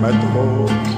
met the Lord.